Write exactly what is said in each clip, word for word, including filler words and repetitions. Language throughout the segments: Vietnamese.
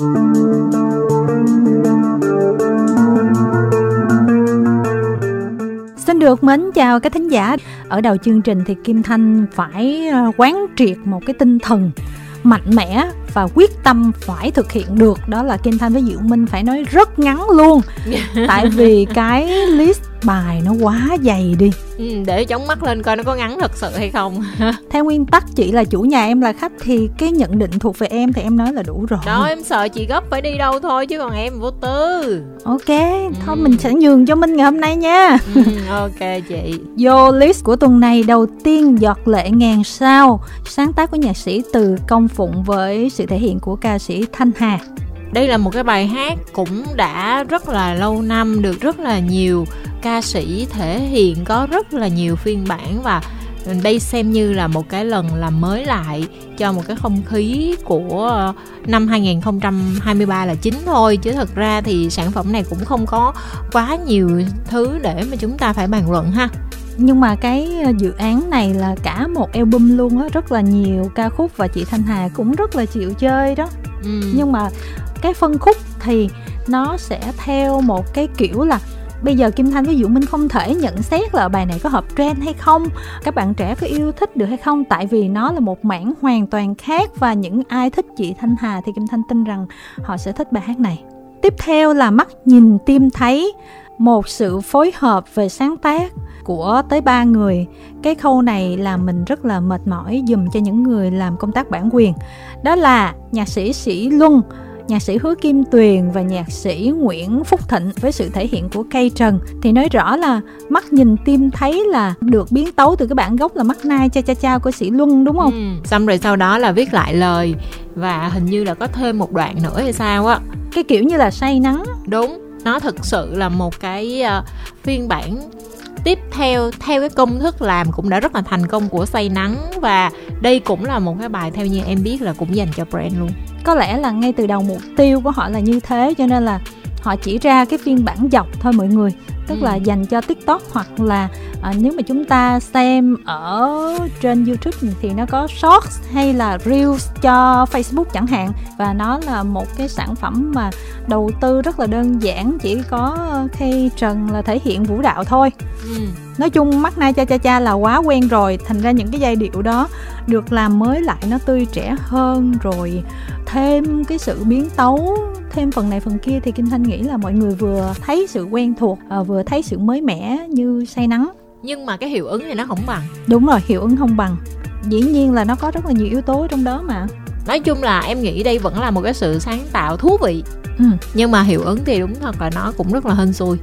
Xin được mến chào các thính giả. Ở đầu chương trình thì Kim Thanh phải quán triệt một cái tinh thần mạnh mẽ và quyết tâm phải thực hiện được. Đó là Kim Thanh với Diệu Minh phải nói rất ngắn luôn. Tại vì cái list bài nó quá dày đi. Ừ, để chống mắt lên coi nó có ngắn thật sự hay không. Theo nguyên tắc chị là chủ nhà, em là khách, thì cái nhận định thuộc về em thì em nói là đủ rồi. Đó, em sợ chị gấp phải đi đâu thôi, chứ còn em vô tư. Ok, ừ. thôi mình sẽ nhường cho Minh ngày hôm nay nha. Ừ, ok chị. Vô list của tuần này, đầu tiên Giọt Lệ Ngàn Sau, sáng tác của nhạc sĩ Từ Công Phụng với sự thể hiện của ca sĩ Thanh Hà. Đây là một cái bài hát cũng đã rất là lâu năm, được rất là nhiều ca sĩ thể hiện, có rất là nhiều phiên bản, và đây xem như là một cái lần làm mới lại cho một cái không khí của năm hai không hai ba là chính thôi. Chứ thật ra thì sản phẩm này cũng không có quá nhiều thứ để mà chúng ta phải bàn luận ha. Nhưng mà cái dự án này là cả một album luôn á, rất là nhiều ca khúc và chị Thanh Hà cũng rất là chịu chơi đó. Ừ. Nhưng mà cái phân khúc thì nó sẽ theo một cái kiểu là bây giờ Kim Thanh với Diệu Minh không thể nhận xét là bài này có hợp trend hay không, các bạn trẻ có yêu thích được hay không, tại vì nó là một mảng hoàn toàn khác, và những ai thích chị Thanh Hà thì Kim Thanh tin rằng họ sẽ thích bài hát này. Tiếp theo là Mắt Nhìn Tim Thấy, một sự phối hợp về sáng tác của tới ba người. Cái khâu này là mình rất là mệt mỏi dùm cho những người làm công tác bản quyền. Đó là nhạc sĩ Sĩ Luân, nhạc sĩ Hứa Kim Tuyền và nhạc sĩ Nguyễn Phúc Thịnh với sự thể hiện của Kay Trần. Thì nói rõ là Mắt Nhìn Tim Thấy là được biến tấu từ cái bản gốc là Mắt Nai Cha Cha Cha của Sĩ Luân, đúng không? Ừ. Xong rồi sau đó là viết lại lời, và hình như là có thêm một đoạn nữa hay sao á. Cái kiểu như là say nắng. Đúng, nó thực sự là một cái uh, phiên bản tiếp theo theo cái công thức làm cũng đã rất là thành công của Say Nắng, và đây cũng là một cái bài theo như em biết là cũng dành cho brand luôn. Có lẽ là ngay từ đầu mục tiêu của họ là như thế, cho nên là họ chỉ ra cái phiên bản dọc thôi mọi người. Tức ừ. là dành cho TikTok, hoặc là à, nếu mà chúng ta xem ở trên YouTube thì nó có Shorts hay là Reels cho Facebook chẳng hạn. Và nó là một cái sản phẩm mà đầu tư rất là đơn giản, chỉ có Kay Trần là thể hiện vũ đạo thôi. Ừ. Nói chung Mắt Nai Cha Cha Cha là quá quen rồi, thành ra những cái giai điệu đó được làm mới lại nó tươi trẻ hơn, rồi thêm cái sự biến tấu, thêm phần này phần kia, thì Kim Thanh nghĩ là mọi người vừa thấy sự quen thuộc, à, vừa thấy sự mới mẻ như Say Nắng. Nhưng mà cái hiệu ứng thì nó không bằng. Đúng rồi, hiệu ứng không bằng. Dĩ nhiên là nó có rất là nhiều yếu tố trong đó mà. Nói chung là em nghĩ đây vẫn là một cái sự sáng tạo thú vị. Ừ. Nhưng mà hiệu ứng thì đúng thật là nó cũng rất là hên xui.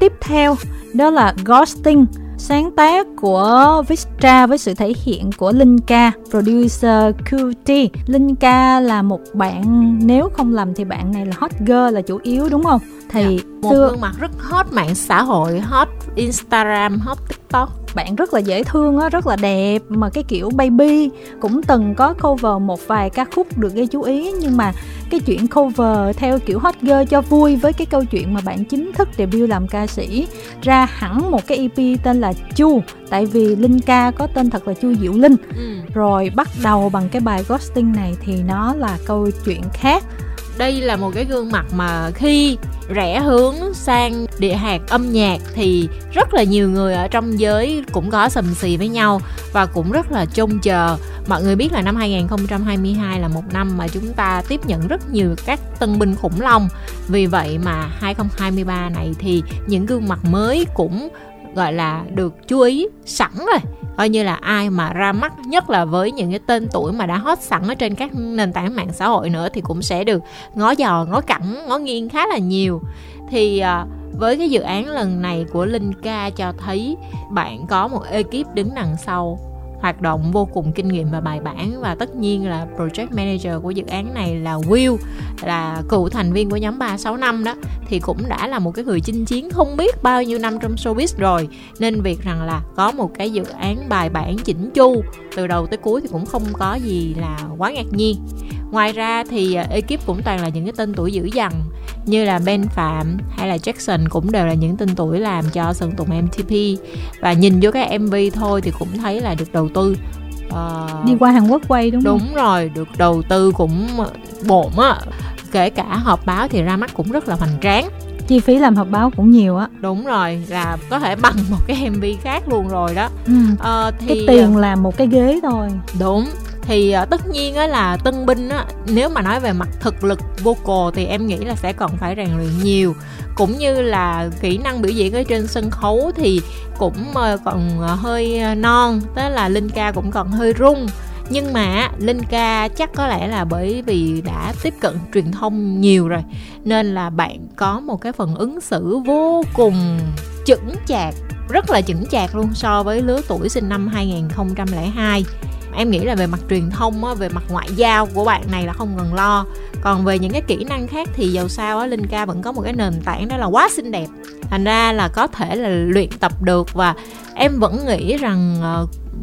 Tiếp theo đó là GHOSTING, sáng tác của Vistra với sự thể hiện của Linh Ca, producer quy tê. Linh Ca là một bạn, nếu không lầm thì bạn này là hot girl là chủ yếu đúng không? Thì yeah, một xưa... gương mặt rất hot mạng xã hội, hot Instagram, hot TikTok. Bạn rất là dễ thương á, rất là đẹp, mà cái kiểu baby, cũng từng có cover một vài ca khúc được gây chú ý. Nhưng mà cái chuyện cover theo kiểu hot girl cho vui với cái câu chuyện mà bạn chính thức debut làm ca sĩ, ra hẳn một cái e pê tên là Chu, tại vì Linh Ca có tên thật là Chu Diệu Linh. Ừ. Rồi bắt đầu bằng cái bài Ghosting này thì nó là câu chuyện khác. Đây là một cái gương mặt mà khi rẽ hướng sang địa hạt âm nhạc thì rất là nhiều người ở trong giới cũng có sầm xì với nhau và cũng rất là trông chờ. Mọi người biết là năm hai không hai hai là một năm mà chúng ta tiếp nhận rất nhiều các tân binh khủng long. Vì vậy mà hai không hai ba này thì những gương mặt mới cũng gọi là được chú ý sẵn rồi, coi như là ai mà ra mắt, nhất là với những cái tên tuổi mà đã hot sẵn ở trên các nền tảng mạng xã hội nữa, thì cũng sẽ được ngó giò, ngó cẳng, ngó nghiêng khá là nhiều. Thì với cái dự án lần này của Linh Ca cho thấy bạn có một ekip đứng đằng sau hoạt động vô cùng kinh nghiệm và bài bản, và tất nhiên là project manager của dự án này là Will, là cựu thành viên của nhóm ba sáu năm đó, thì cũng đã là một cái người chinh chiến không biết bao nhiêu năm trong showbiz rồi, nên việc rằng là có một cái dự án bài bản chỉnh chu từ đầu tới cuối thì cũng không có gì là quá ngạc nhiên. Ngoài ra thì ekip cũng toàn là những cái tên tuổi dữ dằn như là Ben Phạm hay là Jackson, cũng đều là những tên tuổi làm cho sân tùng em tê pê, và nhìn vô cái em vê thôi thì cũng thấy là được đầu tư. Uh, đi qua Hàn Quốc quay đúng không? Đúng rồi, được đầu tư cũng bộn á, kể cả họp báo thì ra mắt cũng rất là hoành tráng. Chi phí làm họp báo cũng nhiều á. Đúng rồi, là có thể bằng một cái em vê khác luôn rồi đó. Ừ. Ờ, thì... cái tiền là một cái ghế thôi. Đúng. Thì uh, tất nhiên á là tân binh á, nếu mà nói về mặt thực lực vocal thì em nghĩ là sẽ còn phải rèn luyện nhiều, cũng như là kỹ năng biểu diễn ở trên sân khấu thì cũng uh, còn uh, hơi uh, non, tức là Linh Ca cũng còn hơi rung. Nhưng mà Linh Ca chắc có lẽ là bởi vì đã tiếp cận truyền thông nhiều rồi nên là bạn có một cái phần ứng xử vô cùng chững chạc, rất là chững chạc luôn so với lứa tuổi sinh năm hai không không hai. Em nghĩ là về mặt truyền thông á, về mặt ngoại giao của bạn này là không cần lo. Còn về những cái kỹ năng khác thì dầu sao á, Linh Ca vẫn có một cái nền tảng đó là quá xinh đẹp, thành ra là có thể là luyện tập được. Và em vẫn nghĩ rằng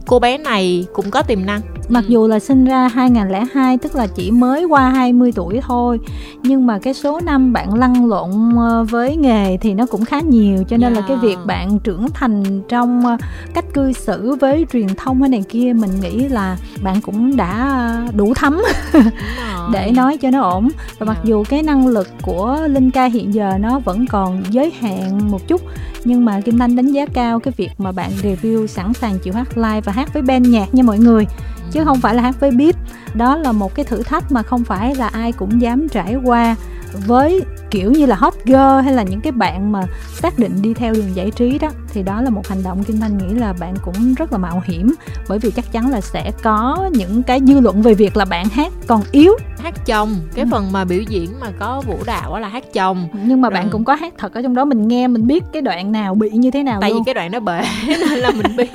cô bé này cũng có tiềm năng. Mặc dù là sinh ra hai không không hai, tức là chỉ mới qua hai mươi tuổi thôi, nhưng mà cái số năm bạn lăn lộn với nghề thì nó cũng khá nhiều. Cho nên yeah. là cái việc bạn trưởng thành trong cách cư xử với truyền thông hay này kia, mình nghĩ là bạn cũng đã đủ thấm để nói cho nó ổn. Và mặc dù cái năng lực của Linh Ca hiện giờ nó vẫn còn giới hạn một chút, nhưng mà Kim Thanh đánh giá cao cái việc mà bạn review, sẵn sàng chịu hát live và hát với band nhạc nha mọi người, chứ không phải là hát với beat. Đó là một cái thử thách mà không phải là ai cũng dám trải qua, với kiểu như là hot girl hay là những cái bạn mà xác định đi theo đường giải trí đó. Thì đó là một hành động Kim Thanh nghĩ là bạn cũng rất là mạo hiểm, bởi vì chắc chắn là sẽ có những cái dư luận về việc là bạn hát còn yếu, hát chồng. Cái ừ. phần mà biểu diễn mà có vũ đạo là hát chồng. Nhưng mà Rồi. bạn cũng có hát thật ở trong đó, mình nghe mình biết cái đoạn nào bị như thế nào. Tại luôn. Vì cái đoạn nó bể nên là mình biết.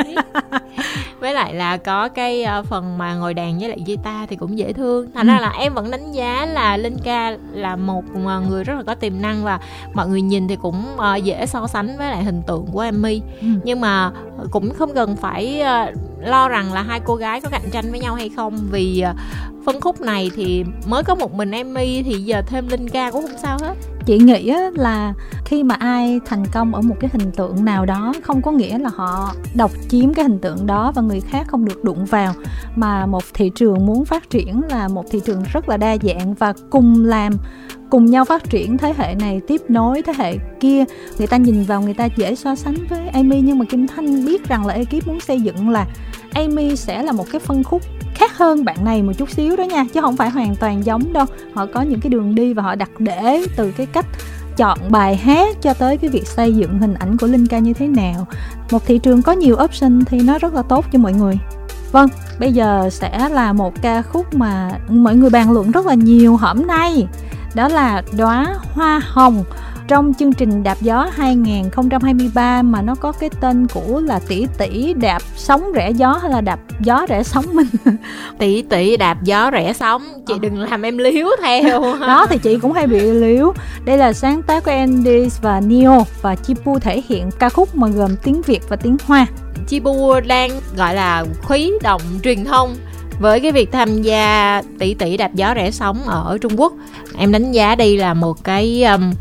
Với lại là có cái phần mà ngồi đàn với lại guitar thì cũng dễ thương. Thành ừ. ra là em vẫn đánh giá là Linh Ca là một người rất là có tiềm năng, và mọi người nhìn thì cũng dễ so sánh với lại hình tượng của Amy. ừ. Nhưng mà cũng không cần phải lo rằng là hai cô gái có cạnh tranh với nhau hay không, vì phân khúc này thì mới có một mình Amy, thì giờ thêm Linh Ca cũng không sao hết. Chị nghĩ là khi mà ai thành công ở một cái hình tượng nào đó, không có nghĩa là họ độc chiếm cái hình tượng đó và người khác không được đụng vào, mà một thị trường muốn phát triển là một thị trường rất là đa dạng, và cùng làm, cùng nhau phát triển, thế hệ này tiếp nối thế hệ kia. Người ta nhìn vào người ta dễ so sánh với Amy, nhưng mà Kim Thanh biết rằng là ekip muốn xây dựng là Amy sẽ là một cái phân khúc khác hơn bạn này một chút xíu đó nha, chứ không phải hoàn toàn giống đâu. Họ có những cái đường đi và họ đặt để từ cái cách chọn bài hát cho tới cái việc xây dựng hình ảnh của Linh Ca như thế nào. Một thị trường có nhiều option thì nó rất là tốt cho mọi người. Vâng, bây giờ sẽ là một ca khúc mà mọi người bàn luận rất là nhiều hôm nay, đó là Đóa Hoa Hồng trong chương trình Đạp Gió hai không hai ba mà nó có cái tên cũ là Tỷ Tỷ Đạp Sóng Rẽ Gió hay là Đạp Gió Rẽ Sóng mình. Tỷ Tỷ Đạp Gió Rẽ Sóng, chị à. đừng làm em liếu theo. Đó thì chị cũng hay bị liếu. Đây là sáng tác của Andes và Neo, và Chi Pu thể hiện ca khúc mà gồm tiếng Việt và tiếng Hoa. Chi Pu đang gọi là khuấy động truyền thông với cái việc tham gia Tỷ Tỷ Đạp Gió Rẽ Sóng ở Trung Quốc. Em đánh giá đây là một cái um,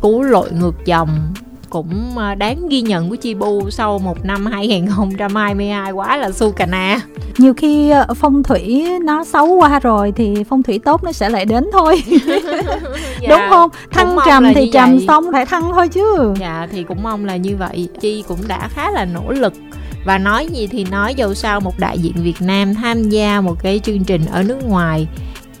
cú lội ngược dòng cũng đáng ghi nhận của Chi Pu sau một năm hai không hai hai quá là su cà na. Nhiều khi phong thủy nó xấu qua rồi thì phong thủy tốt nó sẽ lại đến thôi. Dạ, đúng không? Thăng trầm thì trầm vậy. Xong phải thăng thôi chứ. Dạ thì cũng mong là như vậy. Chi cũng đã khá là nỗ lực, và nói gì thì nói, dẫu sao một đại diện Việt Nam tham gia một cái chương trình ở nước ngoài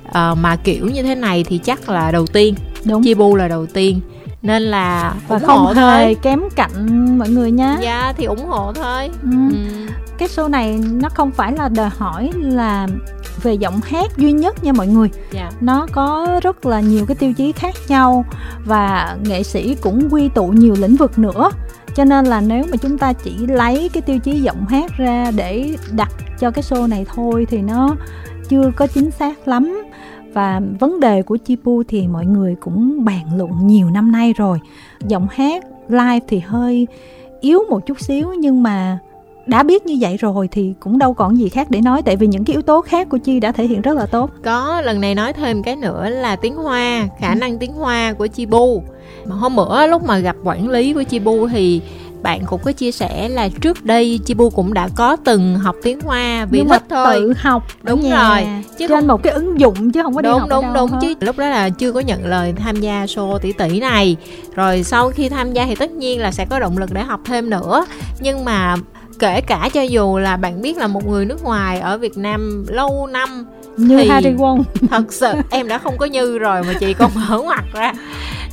uh, mà kiểu như thế này thì chắc là đầu tiên. Đúng. Chi Pu là đầu tiên, nên là và ủng không hộ hề kém cạnh mọi người nhé. Dạ thì ủng hộ thôi. ừ. Ừ. Cái show này nó không phải là đòi hỏi là về giọng hát duy nhất nha mọi người. Dạ. Nó có rất là nhiều cái tiêu chí khác nhau, và nghệ sĩ cũng quy tụ nhiều lĩnh vực nữa. Cho nên là nếu mà chúng ta chỉ lấy cái tiêu chí giọng hát ra để đặt cho cái show này thôi thì nó chưa có chính xác lắm. Và vấn đề của Chi Pu thì mọi người cũng bàn luận nhiều năm nay rồi. Giọng hát live thì hơi yếu một chút xíu, nhưng mà đã biết như vậy rồi thì cũng đâu còn gì khác để nói, tại vì những cái yếu tố khác của Chi đã thể hiện rất là tốt. Có lần này nói thêm cái nữa là tiếng Hoa, khả năng tiếng Hoa của Chi Pu. Hôm bữa lúc mà gặp quản lý của Chi Pu thì bạn cũng có chia sẻ là trước đây Chi Pu cũng đã có từng học tiếng Hoa vì thích thôi, tự học đúng rồi chứ trên không... một cái ứng dụng chứ không có đi đúng, học đúng đâu đúng hết. Chứ lúc đó là chưa có nhận lời tham gia show tỷ tỷ này, rồi sau khi tham gia thì tất nhiên là sẽ có động lực để học thêm nữa. Nhưng mà kể cả cho dù là bạn biết là một người nước ngoài ở Việt Nam lâu năm như thì Harry Won thật sự em đã không có như rồi mà chị còn mở ngoặt ra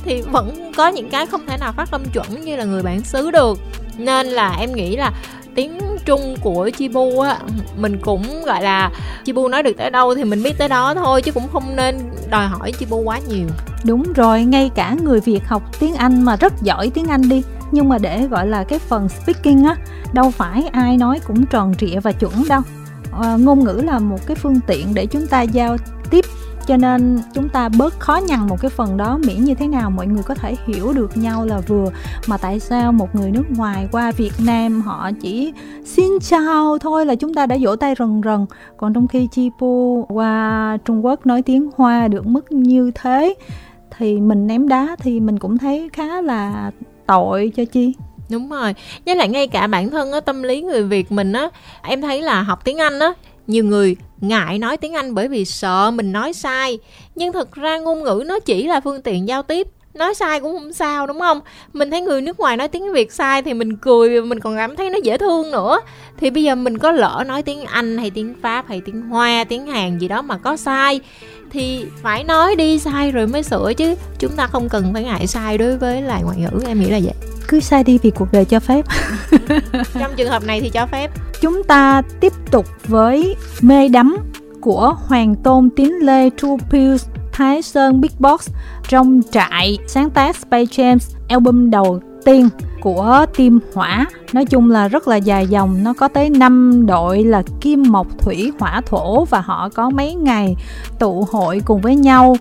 thì vẫn có những cái không thể nào phát âm chuẩn như là người bản xứ được. Nên là em nghĩ là tiếng Trung của Chi Pu á, mình cũng gọi là Chi Pu nói được tới đâu thì mình biết tới đó thôi, chứ cũng không nên đòi hỏi Chi Pu quá nhiều. Đúng rồi, ngay cả người Việt học tiếng Anh mà rất giỏi tiếng Anh đi, nhưng mà để gọi là cái phần speaking á, đâu phải ai nói cũng tròn trịa và chuẩn đâu. À, ngôn ngữ là một cái phương tiện để chúng ta giao tiếp, cho nên chúng ta bớt khó nhằn một cái phần đó, miễn như thế nào mọi người có thể hiểu được nhau là vừa. Mà tại sao một người nước ngoài qua Việt Nam họ chỉ xin chào thôi là chúng ta đã vỗ tay rần rần, còn trong khi Chi Pu qua Trung Quốc nói tiếng Hoa được mức như thế thì mình ném đá thì mình cũng thấy khá là tội cho Chi. Đúng rồi, với lại ngay cả bản thân á, tâm lý người Việt mình á, em thấy là học tiếng Anh á, nhiều người ngại nói tiếng Anh bởi vì sợ mình nói sai. Nhưng thật ra ngôn ngữ nó chỉ là phương tiện giao tiếp, nói sai cũng không sao, đúng không? Mình thấy người nước ngoài nói tiếng Việt sai thì mình cười, mình còn cảm thấy nó dễ thương nữa. Thì bây giờ mình có lỡ nói tiếng Anh hay tiếng Pháp hay tiếng Hoa, tiếng Hàn gì đó mà có sai thì phải nói đi, sai rồi mới sửa chứ. Chúng ta không cần phải ngại sai đối với lại ngoại ngữ, em nghĩ là vậy. Cứ sai đi vì cuộc đời cho phép. Trong trường hợp này thì cho phép. Chúng ta tiếp tục với Mê Đắm của Hoàng Tôn, TINLE, hai pillz, Thái Sơn Beatbox trong trại sáng tác Space James, album đầu tiên của Tim Hỏa. Nói chung là rất là dài dòng, nó có tới năm đội là kim mộc thủy hỏa thổ, và họ có mấy ngày tụ hội cùng với nhau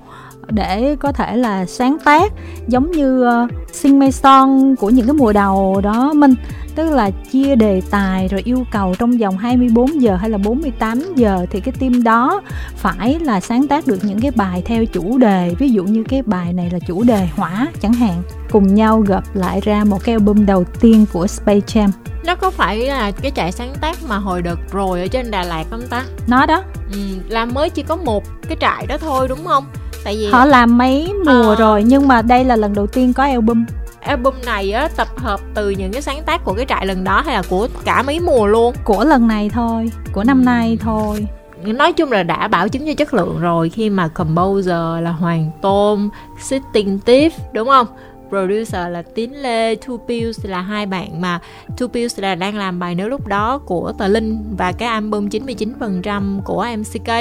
để có thể là sáng tác, giống như uh, Sing Mê Son của những cái mùa đầu đó Minh, tức là chia đề tài rồi yêu cầu trong vòng hai mươi bốn giờ hay là bốn mươi tám giờ thì cái team đó phải là sáng tác được những cái bài theo chủ đề. Ví dụ như cái bài này là chủ đề hỏa chẳng hạn, cùng nhau gộp lại ra một cái album đầu tiên của Space Jam. Nó có phải là cái trại sáng tác mà hồi đợt rồi ở trên Đà Lạt không ta? Nó đó ừ, là mới chỉ có một cái trại đó thôi đúng không? Tại vì họ làm mấy mùa à... rồi, nhưng mà đây là lần đầu tiên có album. Album này á, tập hợp từ những cái sáng tác của cái trại lần đó hay là của cả mấy mùa luôn? Của lần này thôi, của năm nay thôi. Nói chung là đã bảo chứng cho chất lượng rồi, khi mà composer là Hoàng Tôn, sitting thief đúng không? Producer là TINLE, hai pillz là hai bạn mà hai pillz là đang làm bài nếu lúc đó của Tờ Linh và cái album chín mươi chín phần trăm của em xê ca.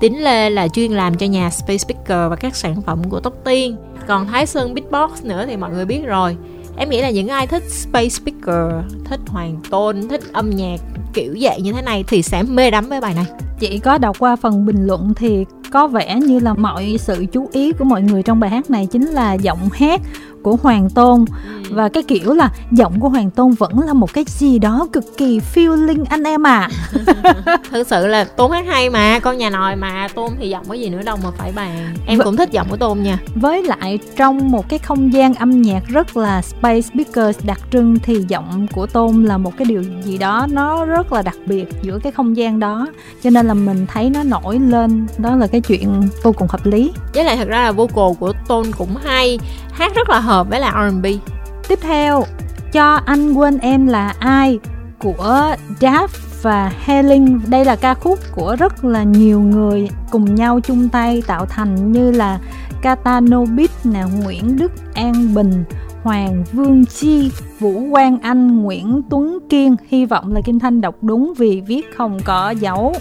TINLE là chuyên làm cho nhà Space Speaker và các sản phẩm của Tóc Tiên. Còn Thái Sơn Beatbox nữa thì mọi người biết rồi. Em nghĩ là những ai thích Space Speaker, thích Hoàng Tôn, thích âm nhạc kiểu dạng như thế này thì sẽ mê đắm với bài này. Chị có đọc qua phần bình luận thì có vẻ như là mọi sự chú ý của mọi người trong bài hát này chính là giọng hát của Hoàng Tôn. Và cái kiểu là giọng của Hoàng Tôn vẫn là một cái gì đó cực kỳ feeling anh em à. Thực sự là Tôn hát hay mà, con nhà nòi mà, Tôn thì giọng có gì nữa đâu mà phải bàn. Em v- cũng thích giọng của Tôn nha. Với lại trong một cái không gian âm nhạc rất là Space Speakers đặc trưng thì giọng của Tôn là một cái điều gì đó nó rất là đặc biệt giữa cái không gian đó. Cho nên là mình thấy nó nổi lên, đó là cái chuyện vô cùng hợp lý. Với lại thật ra là vocal của Tôn cũng hay, hát rất là hợp với là rờ and bê. Tiếp theo, Cho Anh Quên Em Là Ai của Dap và Helling. Đây là ca khúc của rất là nhiều người cùng nhau chung tay tạo thành, như là Katanobit, Nguyễn Đức An Bình, Hoàng Vương Chi, Vũ Quang Anh, Nguyễn Tuấn Kiên. Hy vọng là Kim Thanh đọc đúng vì viết không có dấu.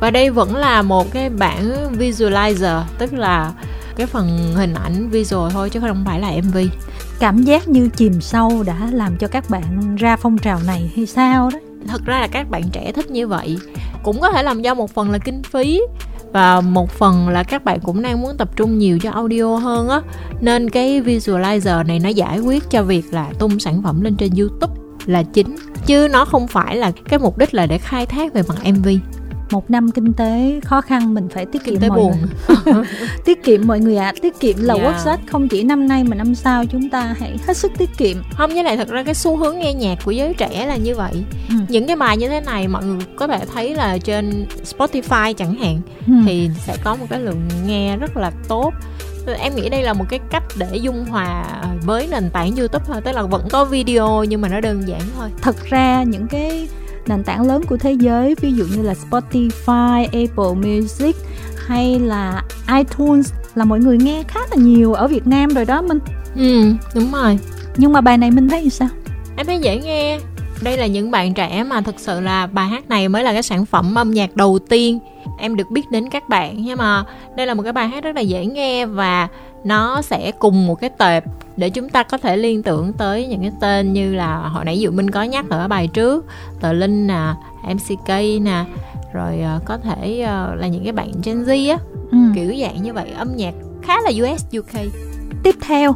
Và đây vẫn là một cái bản visualizer, tức là cái phần hình ảnh visual thôi chứ không phải là em vê. Cảm giác như chìm sâu đã làm cho các bạn ra phong trào này hay sao đó. Thật ra là các bạn trẻ thích như vậy, cũng có thể làm do một phần là kinh phí và một phần là các bạn cũng đang muốn tập trung nhiều cho audio hơn á. Nên cái visualizer này nó giải quyết cho việc là tung sản phẩm lên trên YouTube là chính, chứ nó không phải là cái mục đích là để khai thác về mặt em vê. một năm kinh tế khó khăn mình phải tiết kiệm mọi người. Tiết kiệm mọi người ạ. À. Tiết kiệm là yeah. workshop không chỉ năm nay mà năm sau chúng ta hãy hết sức tiết kiệm. Không, với lại thật ra cái xu hướng nghe nhạc của giới trẻ là như vậy. Ừ. Những cái bài như thế này mọi người có thể thấy là trên Spotify chẳng hạn, ừ. thì sẽ có một cái lượng nghe rất là tốt. Em nghĩ đây là một cái cách để dung hòa với nền tảng YouTube thôi, tức là vẫn có video nhưng mà nó đơn giản thôi. Thật ra những cái nền tảng lớn của thế giới, ví dụ như là Spotify, Apple Music hay là iTunes, là mọi người nghe khá là nhiều ở Việt Nam rồi đó Minh. Ừ, đúng rồi. Nhưng mà bài này Minh thấy sao? Em thấy dễ nghe. Đây là những bạn trẻ mà thực sự là bài hát này mới là cái sản phẩm âm nhạc đầu tiên em được biết đến các bạn. Nhưng mà đây là một cái bài hát rất là dễ nghe và nó sẽ cùng một cái tệp để chúng ta có thể liên tưởng tới những cái tên như là hồi nãy Diệu Minh có nhắc ở bài trước, Tờ Linh nè, em xê ca nè, rồi có thể là những cái bạn Gen Z á, ừ. kiểu dạng như vậy, âm nhạc khá là u ét u ca. Tiếp theo,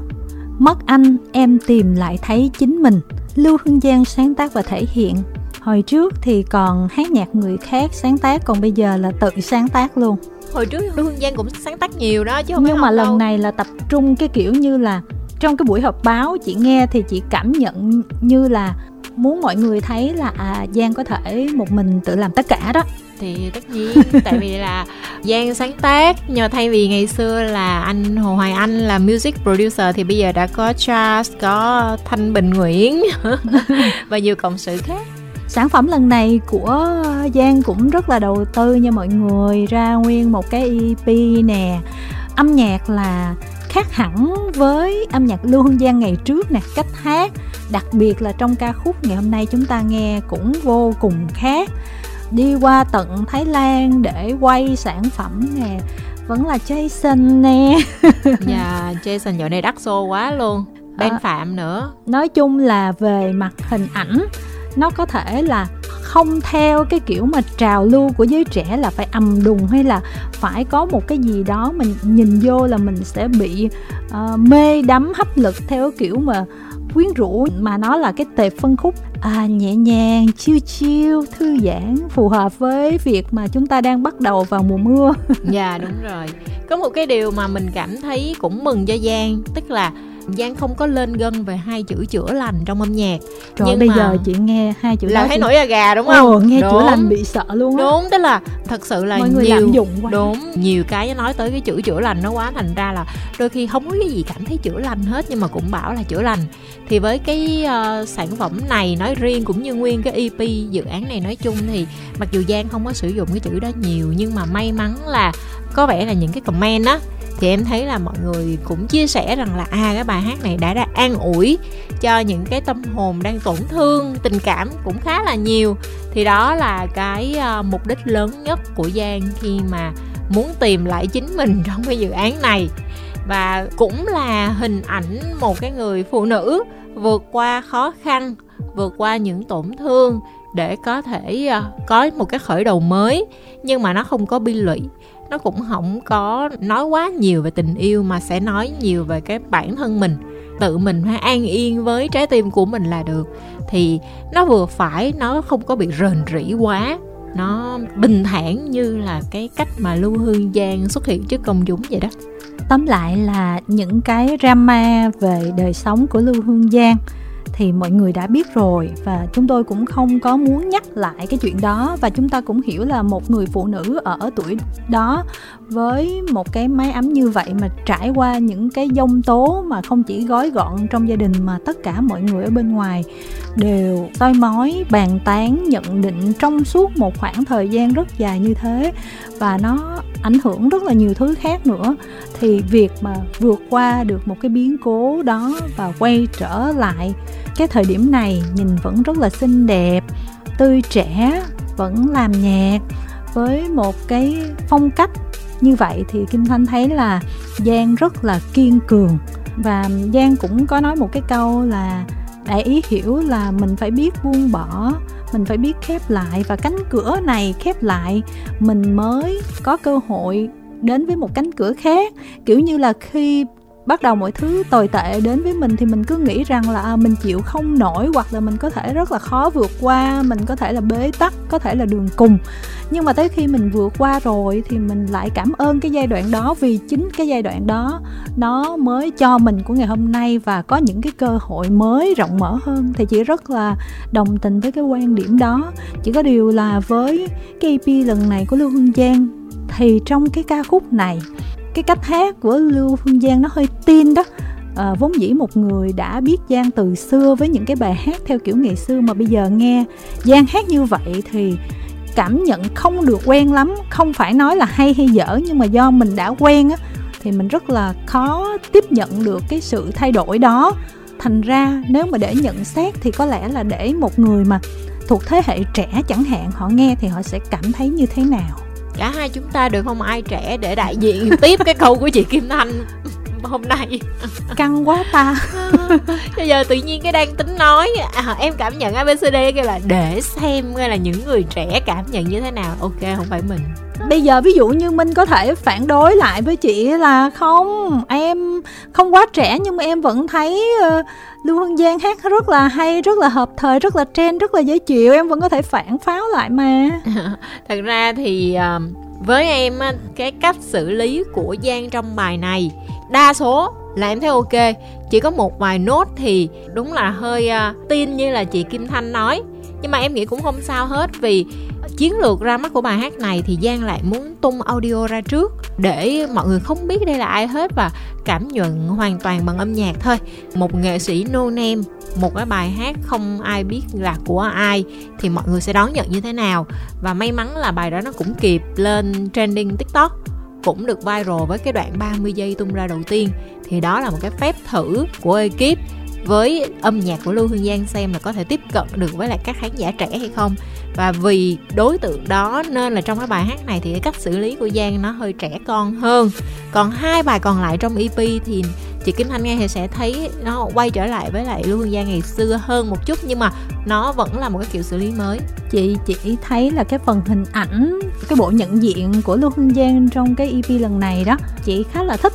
Mất anh em tìm lại thấy chính mình, Lưu Hương Giang sáng tác và thể hiện. Hồi trước thì còn hát nhạc người khác sáng tác, còn bây giờ là tự sáng tác luôn. Hồi trước Lưu Hương Giang cũng sáng tác nhiều đó chứ không. Nhưng mà lần đâu. này là tập trung cái kiểu như là trong cái buổi họp báo chị nghe thì chị cảm nhận như là muốn mọi người thấy là à, Giang có thể một mình tự làm tất cả đó. Thì tất nhiên, tại vì là Giang sáng tác, nhờ thay vì ngày xưa là anh Hồ Hoài Anh là music producer thì bây giờ đã có Charles, có Thanh Bình Nguyễn và nhiều cộng sự khác. Sản phẩm lần này của Giang cũng rất là đầu tư nha mọi người, ra nguyên một cái e pê nè. Âm nhạc là khác hẳn với âm nhạc Lưu Hương Giang ngày trước nè, cách hát, đặc biệt là trong ca khúc ngày hôm nay chúng ta nghe cũng vô cùng khác. Đi qua tận Thái Lan để quay sản phẩm nè, vẫn là Jason nè. Dạ, yeah, Jason dạo này đắt xô quá luôn. Ben Phạm nữa. Nói chung là về mặt hình ảnh, nó có thể là không theo cái kiểu mà trào lưu của giới trẻ là phải ầm đùng hay là phải có một cái gì đó mình nhìn vô là mình sẽ bị uh, mê đắm, hấp lực theo kiểu mà quyến rũ, mà nó là cái tệp phân khúc à, nhẹ nhàng, chill chill, thư giãn, phù hợp với việc mà chúng ta đang bắt đầu vào mùa mưa. Dạ đúng rồi. Có một cái điều mà mình cảm thấy cũng mừng cho Giang, tức là Giang không có lên gân về hai chữ chữa lành trong âm nhạc. Trời, nhưng bây mà giờ chị nghe hai chữ là thấy nổi da gà đúng không? Ồ, nghe đúng. Chữa lành bị sợ luôn á. Đúng, tức là thật sự là mọi người nhiều lạm dụng quá. Đúng, nhiều cái nói tới cái chữ chữa lành nó quá, thành ra là đôi khi không có cái gì cảm thấy chữa lành hết nhưng mà cũng bảo là chữa lành. Thì với cái uh, sản phẩm này nói riêng cũng như nguyên cái e pê dự án này nói chung thì mặc dù Giang không có sử dụng cái chữ đó nhiều nhưng mà may mắn là có vẻ là những cái comment á thì em thấy là mọi người cũng chia sẻ rằng là à, cái bài hát này đã đã an ủi cho những cái tâm hồn đang tổn thương, tình cảm cũng khá là nhiều. Thì đó là cái uh, mục đích lớn nhất của Giang khi mà muốn tìm lại chính mình trong cái dự án này. Và cũng là hình ảnh một cái người phụ nữ vượt qua khó khăn, vượt qua những tổn thương để có thể uh, có một cái khởi đầu mới. Nhưng mà nó không có bi lụy, nó cũng không có nói quá nhiều về tình yêu mà sẽ nói nhiều về cái bản thân mình, tự mình phải an yên với trái tim của mình là được. Thì nó vừa phải, nó không có bị rền rĩ quá, nó bình thản như là cái cách mà Lưu Hương Giang xuất hiện trước công chúng vậy đó. Tóm lại là những cái drama về đời sống của Lưu Hương Giang thì mọi người đã biết rồi, và chúng tôi cũng không có muốn nhắc lại cái chuyện đó. Và chúng ta cũng hiểu là một người phụ nữ ở tuổi đó với một cái mái ấm như vậy mà trải qua những cái giông tố mà không chỉ gói gọn trong gia đình mà tất cả mọi người ở bên ngoài đều soi mói, bàn tán, nhận định trong suốt một khoảng thời gian rất dài như thế, và nó ảnh hưởng rất là nhiều thứ khác nữa. Thì việc mà vượt qua được một cái biến cố đó và quay trở lại cái thời điểm này nhìn vẫn rất là xinh đẹp, tươi trẻ, vẫn làm nhạc với một cái phong cách như vậy thì Kim Thanh thấy là Giang rất là kiên cường. Và Giang cũng có nói một cái câu là đại ý hiểu là mình phải biết buông bỏ, mình phải biết khép lại, và cánh cửa này khép lại mình mới có cơ hội đến với một cánh cửa khác. Kiểu như là khi bắt đầu mọi thứ tồi tệ đến với mình thì mình cứ nghĩ rằng là mình chịu không nổi, hoặc là mình có thể rất là khó vượt qua, mình có thể là bế tắc, có thể là đường cùng. Nhưng mà tới khi mình vượt qua rồi thì mình lại cảm ơn cái giai đoạn đó, vì chính cái giai đoạn đó nó mới cho mình của ngày hôm nay và có những cái cơ hội mới rộng mở hơn. Thì chị rất là đồng tình với cái quan điểm đó. Chỉ có điều là với cái e pê lần này của Lưu Hương Giang thì trong cái ca khúc này, cái cách hát của Lưu Hương Giang nó hơi teen đó. À, vốn dĩ một người đã biết Giang từ xưa với những cái bài hát theo kiểu ngày xưa, mà bây giờ nghe Giang hát như vậy thì cảm nhận không được quen lắm. Không phải nói là hay hay dở, nhưng mà do mình đã quen á, thì mình rất là khó tiếp nhận được cái sự thay đổi đó. Thành ra nếu mà để nhận xét thì có lẽ là để một người mà thuộc thế hệ trẻ chẳng hạn, họ nghe thì họ sẽ cảm thấy như thế nào. Cả hai chúng ta được không ai trẻ để đại diện tiếp cái câu của chị Kim Thanh hôm nay. Căng quá ta. Bây giờ tự nhiên cái đang tính nói à, em cảm nhận a bê xê đê kêu là để xem là những người trẻ cảm nhận như thế nào. Ok, không phải mình. Bây giờ ví dụ như Minh có thể phản đối lại với chị là không, em không quá trẻ nhưng mà em vẫn thấy uh, Lưu Hương Giang hát rất là hay, rất là hợp thời, rất là trend, rất là dễ chịu. Em vẫn có thể phản pháo lại mà. Thật ra thì uh, với em cái cách xử lý của Giang trong bài này đa số là em thấy ok. Chỉ có một vài nốt thì đúng là hơi uh, tin như là chị Kim Thanh nói. Nhưng mà em nghĩ cũng không sao hết, vì chiến lược ra mắt của bài hát này thì Giang lại muốn tung audio ra trước để mọi người không biết đây là ai hết và cảm nhận hoàn toàn bằng âm nhạc thôi. Một nghệ sĩ no name, một cái bài hát không ai biết là của ai thì mọi người sẽ đón nhận như thế nào. Và may mắn là bài đó nó cũng kịp lên trending TikTok, cũng được viral với cái đoạn ba mươi giây tung ra đầu tiên. Thì đó là một cái phép thử của ekip với âm nhạc của Lưu Hương Giang, xem là có thể tiếp cận được với lại các khán giả trẻ hay không. Và vì đối tượng đó nên là trong cái bài hát này thì cái cách xử lý của Giang nó hơi trẻ con hơn. Còn hai bài còn lại trong e pê thì chị Kim Thanh nghe thì sẽ thấy nó quay trở lại với lại Lưu Hương Giang ngày xưa hơn một chút, nhưng mà nó vẫn là một cái kiểu xử lý mới. Chị chỉ thấy là cái phần hình ảnh, cái bộ nhận diện của Lưu Hương Giang trong cái e pê lần này đó chị khá là thích.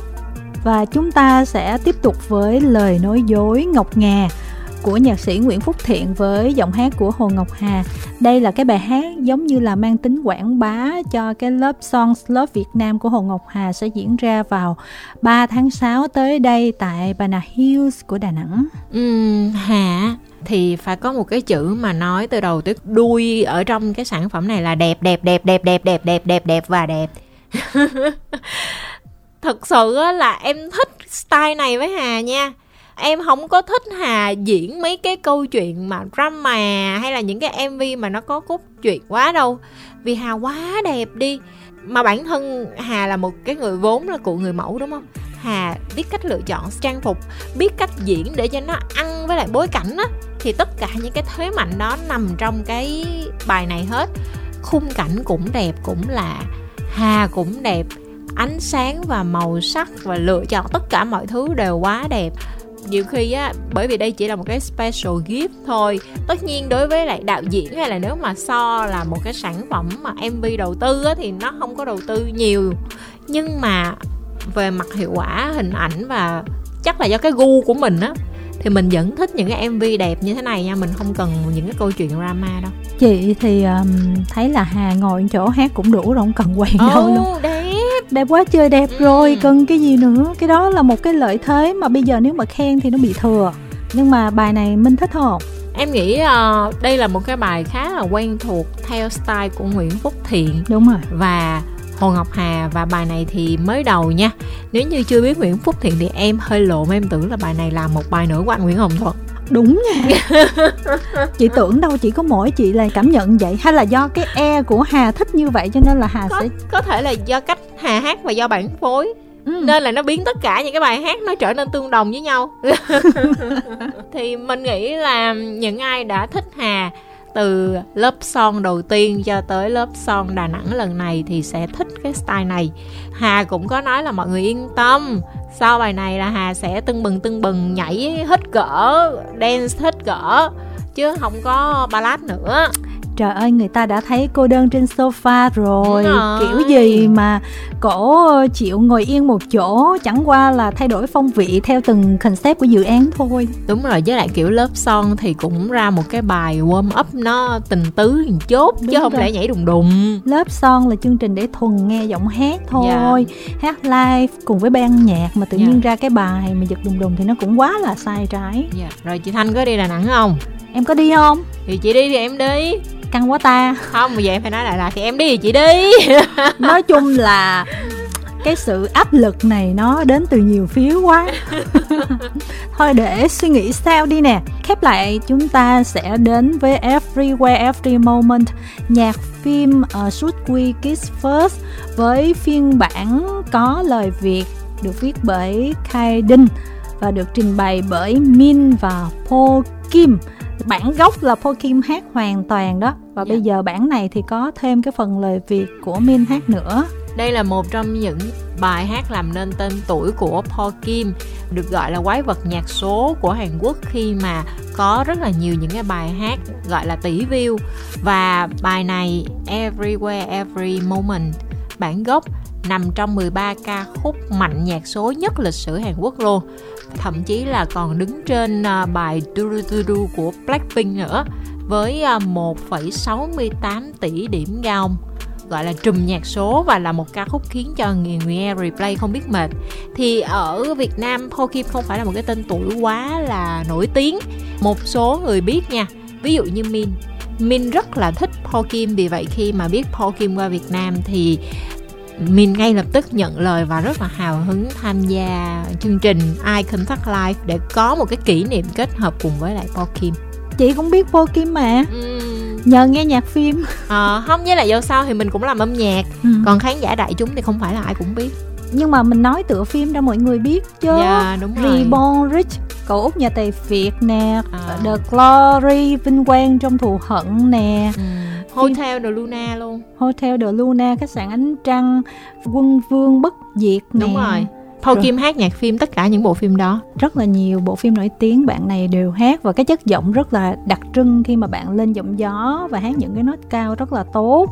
Và chúng ta sẽ tiếp tục với Lời Nói Dối Ngọc Ngà của nhạc sĩ Nguyễn Phúc Thiện với giọng hát của Hồ Ngọc Hà. Đây là cái bài hát giống như là mang tính quảng bá cho cái lớp Songs Love Việt Nam của Hồ Ngọc Hà sẽ diễn ra vào ba tháng sáu tới đây tại Bà Nà Hills của Đà Nẵng. Ừ, hả? Thì phải có một cái chữ mà nói từ đầu tới đuôi ở trong cái sản phẩm này là đẹp, đẹp, đẹp, đẹp, đẹp, đẹp, đẹp, đẹp, đẹp và đẹp. Thật sự là em thích style này với Hà nha. Em không có thích Hà diễn mấy cái câu chuyện mà drama hay là những cái em vê mà nó có cốt truyện quá đâu, vì Hà quá đẹp đi. Mà bản thân Hà là một cái người vốn là cụ người mẫu, đúng không? Hà biết cách lựa chọn trang phục, biết cách diễn để cho nó ăn với lại bối cảnh á. Thì tất cả những cái thế mạnh đó nằm trong cái bài này hết. Khung cảnh cũng đẹp, cũng là Hà cũng đẹp, ánh sáng và màu sắc và lựa chọn tất cả mọi thứ đều quá đẹp. Nhiều khi á, bởi vì đây chỉ là một cái special gift thôi. Tất nhiên đối với lại đạo diễn, hay là nếu mà so là một cái sản phẩm mà em vê đầu tư á, thì nó không có đầu tư nhiều. Nhưng mà về mặt hiệu quả, hình ảnh và chắc là do cái gu của mình á, thì mình vẫn thích những cái em vê đẹp như thế này nha. Mình không cần những cái câu chuyện drama đâu. Chị thì um, thấy là Hà ngồi chỗ hát cũng đủ rồi, không cần quay oh, đâu luôn. Đấy, đẹp quá trời đẹp rồi, cần cái gì nữa. Cái đó là một cái lợi thế mà bây giờ nếu mà khen thì nó bị thừa. Nhưng mà bài này Minh thích không? Em nghĩ uh, đây là một cái bài khá là quen thuộc theo style của Nguyễn Phúc Thiện. Đúng rồi. Và Hồ Ngọc Hà. Và bài này thì mới đầu nha. Nếu như chưa biết Nguyễn Phúc Thiện thì em hơi lộn, em tưởng là bài này là một bài nữa của anh Nguyễn Hồng Thuật. Đúng nha. Chị tưởng đâu chỉ có mỗi chị là cảm nhận vậy, hay là do cái e của Hà thích như vậy cho nên là Hà có, sẽ có thể là do cách Hà hát và do bản phối ừ. nên là nó biến tất cả những cái bài hát nó trở nên tương đồng với nhau. Thì mình nghĩ là những ai đã thích Hà từ lớp son đầu tiên cho tới lớp son Đà Nẵng lần này thì sẽ thích cái style này. Hà cũng có nói là mọi người yên tâm, sau bài này là Hà sẽ tưng bừng tưng bừng nhảy hết cỡ, dance hết cỡ, chứ không có ballad nữa. trời ơi, người ta đã thấy cô đơn trên sofa rồi, rồi. Kiểu gì mà cổ chịu ngồi yên một chỗ, chẳng qua là thay đổi phong vị theo từng concept của dự án thôi. Đúng rồi, với lại kiểu lớp son thì cũng ra một cái bài warm up nó tình tứ chốt. Đúng chứ không rồi. Lẽ nhảy đùng đùng. Lớp son là chương trình để thuần nghe giọng hát thôi, yeah. Hát live cùng với ban nhạc mà tự yeah. nhiên ra cái bài mà giật đùng đùng thì nó cũng quá là sai trái. Yeah. Rồi chị Thanh có đi Đà Nẵng không? Em có đi không? Thì chị đi thì em đi. Căng quá ta. Không, vậy em phải nói lại là thì em đi thì chị đi. Nói chung là cái sự áp lực này nó đến từ nhiều phía quá. Thôi để suy nghĩ sao đi nè. Khép lại, chúng ta sẽ đến với Everywhere Every Moment, nhạc phim uh, Should We Kiss First với phiên bản có lời Việt, được viết bởi Kay Trần và được trình bày bởi Min và Po Kim. Bản gốc là Po Kim hát hoàn toàn đó. Và yeah. bây giờ bản này thì có thêm cái phần lời Việt của Min hát nữa. Đây là một trong những bài hát làm nên tên tuổi của Po Kim, được gọi là quái vật nhạc số của Hàn Quốc khi mà có rất là nhiều những cái bài hát gọi là tỷ view. Và bài này Everywhere Every Moment bản gốc nằm trong mười ba ca khúc mạnh nhạc số nhất lịch sử Hàn Quốc luôn. Thậm chí là còn đứng trên bài Duru Duru của Blackpink nữa, với một phẩy sáu mươi tám tỷ điểm gaon, gọi là trùm nhạc số, và là một ca khúc khiến cho người nghe replay không biết mệt. Thì ở Việt Nam, Po Kim không phải là một cái tên tuổi quá là nổi tiếng. Một số người biết nha, ví dụ như Min. Min rất là thích Po Kim, vì vậy khi mà biết Po Kim qua Việt Nam thì Min ngay lập tức nhận lời và rất là hào hứng tham gia chương trình Icon Thug Live để có một cái kỷ niệm kết hợp cùng với lại Po Kim. Chị cũng biết Po Kim mà, ừ. nhờ nghe nhạc phim. À, không, với lại dạo sau thì mình cũng làm âm nhạc, ừ. còn khán giả đại chúng thì không phải là ai cũng biết. Nhưng mà mình nói tựa phim ra mọi người biết chứ. Dạ, đúng rồi. Reborn Rich, Cậu Út Nhà Tài Phiệt nè, à. The Glory, Vinh Quang Trong Thù Hận nè, ừ. Hotel de Luna luôn. Hotel de Luna, Khách Sạn Ánh Trăng, Quân Vương Bất Diệt nè. Đúng rồi. Po Kim hát nhạc phim tất cả những bộ phim đó. Rất là nhiều bộ phim nổi tiếng bạn này đều hát. Và cái chất giọng rất là đặc trưng khi mà bạn lên giọng gió và hát những cái nốt cao rất là tốt.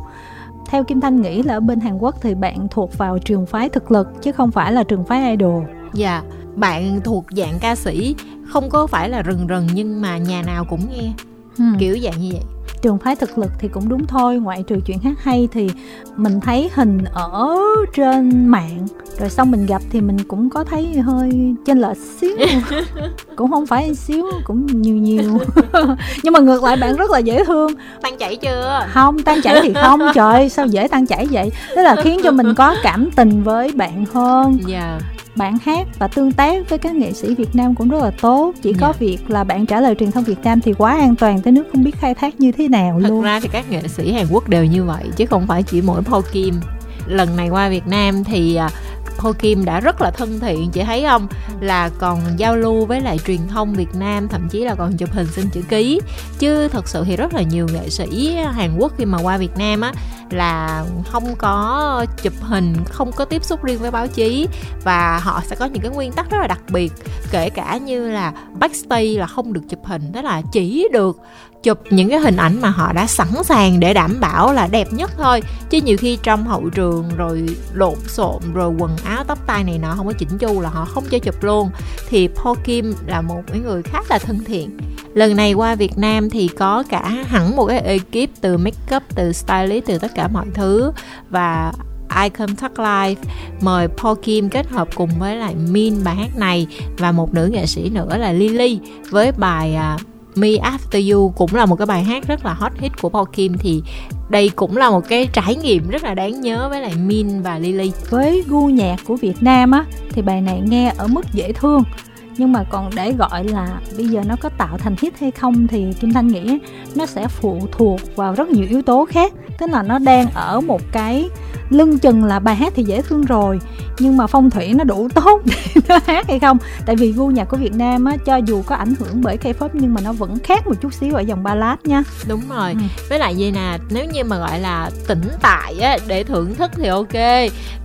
Theo Kim Thanh nghĩ là ở bên Hàn Quốc thì bạn thuộc vào trường phái thực lực chứ không phải là trường phái idol. Dạ, yeah. bạn thuộc dạng ca sĩ không có phải là rần rần nhưng mà nhà nào cũng nghe, hmm. kiểu dạng như vậy. Trường phái thực lực thì cũng đúng thôi, ngoại trừ chuyện hát hay thì mình thấy hình ở trên mạng, rồi xong mình gặp thì mình cũng có thấy hơi chênh lệch xíu. Cũng không phải xíu, cũng nhiều nhiều. Nhưng mà ngược lại bạn rất là dễ thương. Tan chảy chưa? Không, tan chảy thì không, trời, sao dễ tan chảy vậy. Tức là khiến cho mình có cảm tình với bạn hơn. Yeah. Bạn hát và tương tác với các nghệ sĩ Việt Nam cũng rất là tốt. Chỉ yeah. có việc là bạn trả lời truyền thông Việt Nam thì quá an toàn tới nước không biết khai thác như thế nào luôn. Thật ra thì các nghệ sĩ Hàn Quốc đều như vậy, chứ không phải chỉ mỗi Po Kim. Lần này qua Việt Nam thì Po Kim đã rất là thân thiện, chị thấy không? Là còn giao lưu với lại truyền thông Việt Nam, thậm chí là còn chụp hình xin chữ ký. Chứ thật sự thì rất là nhiều nghệ sĩ Hàn Quốc khi mà qua Việt Nam á là không có chụp hình, không có tiếp xúc riêng với báo chí, và họ sẽ có những cái nguyên tắc rất là đặc biệt, kể cả như là backstage là không được chụp hình, tức là chỉ được chụp những cái hình ảnh mà họ đã sẵn sàng để đảm bảo là đẹp nhất thôi. Chứ nhiều khi trong hậu trường rồi lộn xộn, rồi quần áo tóc tai này nọ không có chỉnh chu là họ không cho chụp luôn. Thì Po Kim là một người khá là thân thiện. Lần này qua Việt Nam thì có cả hẳn một cái ekip từ make up, từ stylist, từ tất cả mọi thứ. Và Icon Thug Live mời Po Kim kết hợp cùng với lại Min bài hát này và một nữ nghệ sĩ nữa là Lily với bài Me After You, cũng là một cái bài hát rất là hot hit của Po Kim. Thì đây cũng là một cái trải nghiệm rất là đáng nhớ với lại Min và Lily. Với gu nhạc của Việt Nam á thì bài này nghe ở mức dễ thương, nhưng mà còn để gọi là bây giờ nó có tạo thành hit hay không thì Kim Thanh nghĩ nó sẽ phụ thuộc vào rất nhiều yếu tố khác. Tức là nó đang ở một cái lưng chừng là bài hát thì dễ thương rồi, nhưng mà phong thủy nó đủ tốt để nó hát hay không. Tại vì gu nhạc của Việt Nam á, cho dù có ảnh hưởng bởi K-pop nhưng mà nó vẫn khác một chút xíu ở dòng ballad nha. Đúng rồi, ừ. với lại vậy nè, nếu như mà gọi là tĩnh tại á, để thưởng thức thì ok.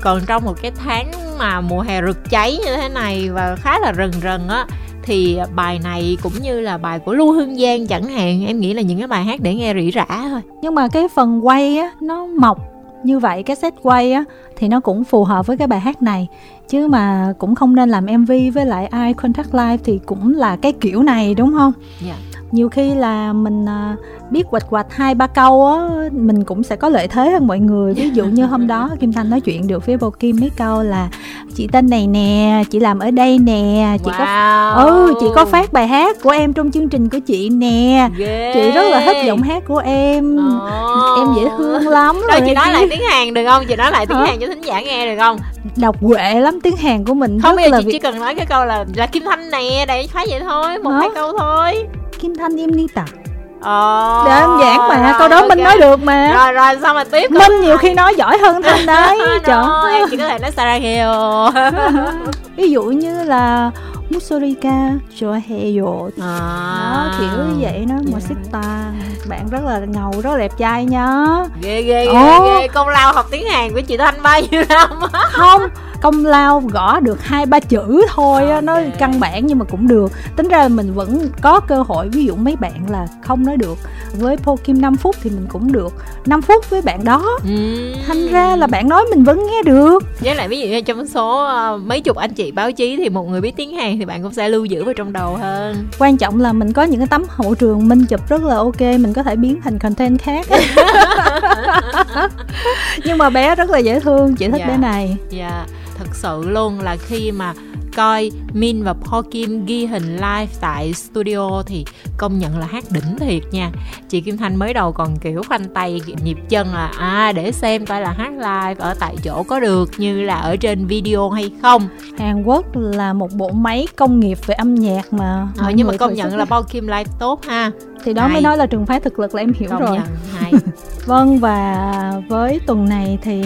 Còn trong một cái tháng mà mùa hè rực cháy như thế này và khá là rần rần á, thì bài này cũng như là bài của Lưu Hương Giang chẳng hạn, em nghĩ là những cái bài hát để nghe rỉ rả thôi. Nhưng mà cái phần quay á, nó mộc như vậy, cái set quay á thì nó cũng phù hợp với cái bài hát này, chứ mà cũng không nên làm em vê với lại Eye Contact Live thì cũng là cái kiểu này đúng không? Yeah. Nhiều khi là mình biết quạch quạch hai ba câu á, mình cũng sẽ có lợi thế hơn mọi người. Ví dụ như hôm đó Kim Thanh nói chuyện được với Paul Kim mấy câu là chị tên này nè, chị làm ở đây nè, chị wow. có ừ, chị có phát bài hát của em trong chương trình của chị nè, yeah. chị rất là thích giọng hát của em, oh. em dễ thương lắm. Đâu, rồi chị nói lại tiếng Hàn được không? Chị nói lại tiếng Hả? Hàn cho thính giả nghe được không? Đọc quệ lắm tiếng Hàn của mình. Không, bây giờ chị việc... chỉ cần nói cái câu là là Kim Thanh nè, đấy khá vậy thôi, một Hả? Hai câu thôi. Kim Thanh em đi tập. Ờ, đơn giản mà rồi, câu đó okay. Minh nói được mà. Rồi rồi sao mà tiếp. Minh nhiều khi nói giỏi hơn Thanh đấy. Trời ơi, em chỉ có thể nói Saraheo. Ví dụ như là Musorika Joheyo. Đó kiểu như vậy nó Mosita. Bạn rất là ngầu, rất là đẹp trai nhá. Ghê ghê ghê, ghê. Công lao học tiếng Hàn của chị Thanh bao nhiêu năm. Không, công lao gõ được hai ba chữ thôi okay. Nó căn bản nhưng mà cũng được, tính ra mình vẫn có cơ hội. Ví dụ mấy bạn là không nói được với Po Kim năm phút thì mình cũng được năm phút với bạn đó, ừ. thành ra là bạn nói mình vẫn nghe được. Với lại ví dụ như trong số uh, mấy chục anh chị báo chí thì một người biết tiếng Hàn thì bạn cũng sẽ lưu giữ vào trong đầu hơn. Quan trọng là mình có những cái tấm hậu trường Minh chụp rất là ok, mình có thể biến thành content khác. Nhưng mà bé rất là dễ thương, chị thích yeah. bé này. Dạ. Thật sự luôn là khi mà coi Min và Po Kim ghi hình live tại studio thì công nhận là hát đỉnh thiệt nha. Chị Kim Thanh mới đầu còn kiểu khoanh tay nhịp chân là à, để xem coi là hát live ở tại chỗ có được như là ở trên video hay không. Hàn Quốc là một bộ máy công nghiệp về âm nhạc mà à, nhưng mà công nhận là Po Kim live tốt ha. Thì đó hay. Mới nói là trường phái thực lực là em hiểu công rồi nhận, hay. Vâng, và với tuần này thì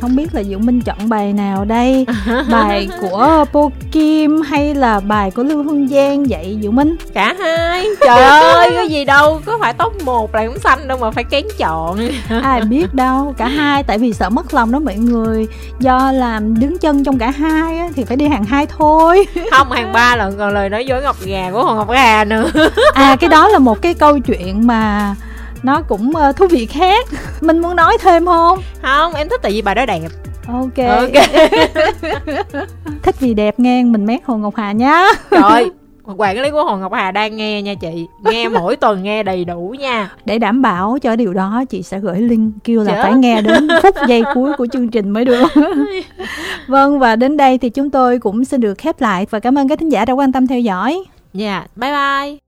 không biết là Diệu Minh chọn bài nào đây? Bài của Po Kim hay là bài của Lưu Hương Giang vậy Diệu Minh? Cả hai. Trời ơi, cái gì đâu, có phải top một là cũng xanh đâu mà phải kén chọn. Ai biết đâu, cả hai, tại vì sợ mất lòng đó mọi người. Do làm đứng chân trong cả hai á, thì phải đi hàng hai thôi. Không, hàng ba là còn lời nói dối ngọc ngà của Hồ Ngọc Hà nữa. À, cái đó là một cái câu chuyện mà nó cũng uh, thú vị khác. Mình muốn nói thêm không? Không, em thích tại vì bài đó đẹp. Ok, okay. Thích vì đẹp nghe mình mét Hồ Ngọc Hà nhá. Trời, quản lý của Hồ Ngọc Hà đang nghe nha chị. Nghe mỗi tuần nghe đầy đủ nha. Để đảm bảo cho điều đó chị sẽ gửi link kêu là Chứ? Phải nghe đến phút giây cuối của chương trình mới được. Vâng, và đến đây thì chúng tôi cũng xin được khép lại. Và cảm ơn các thính giả đã quan tâm theo dõi. Dạ, yeah, bye bye.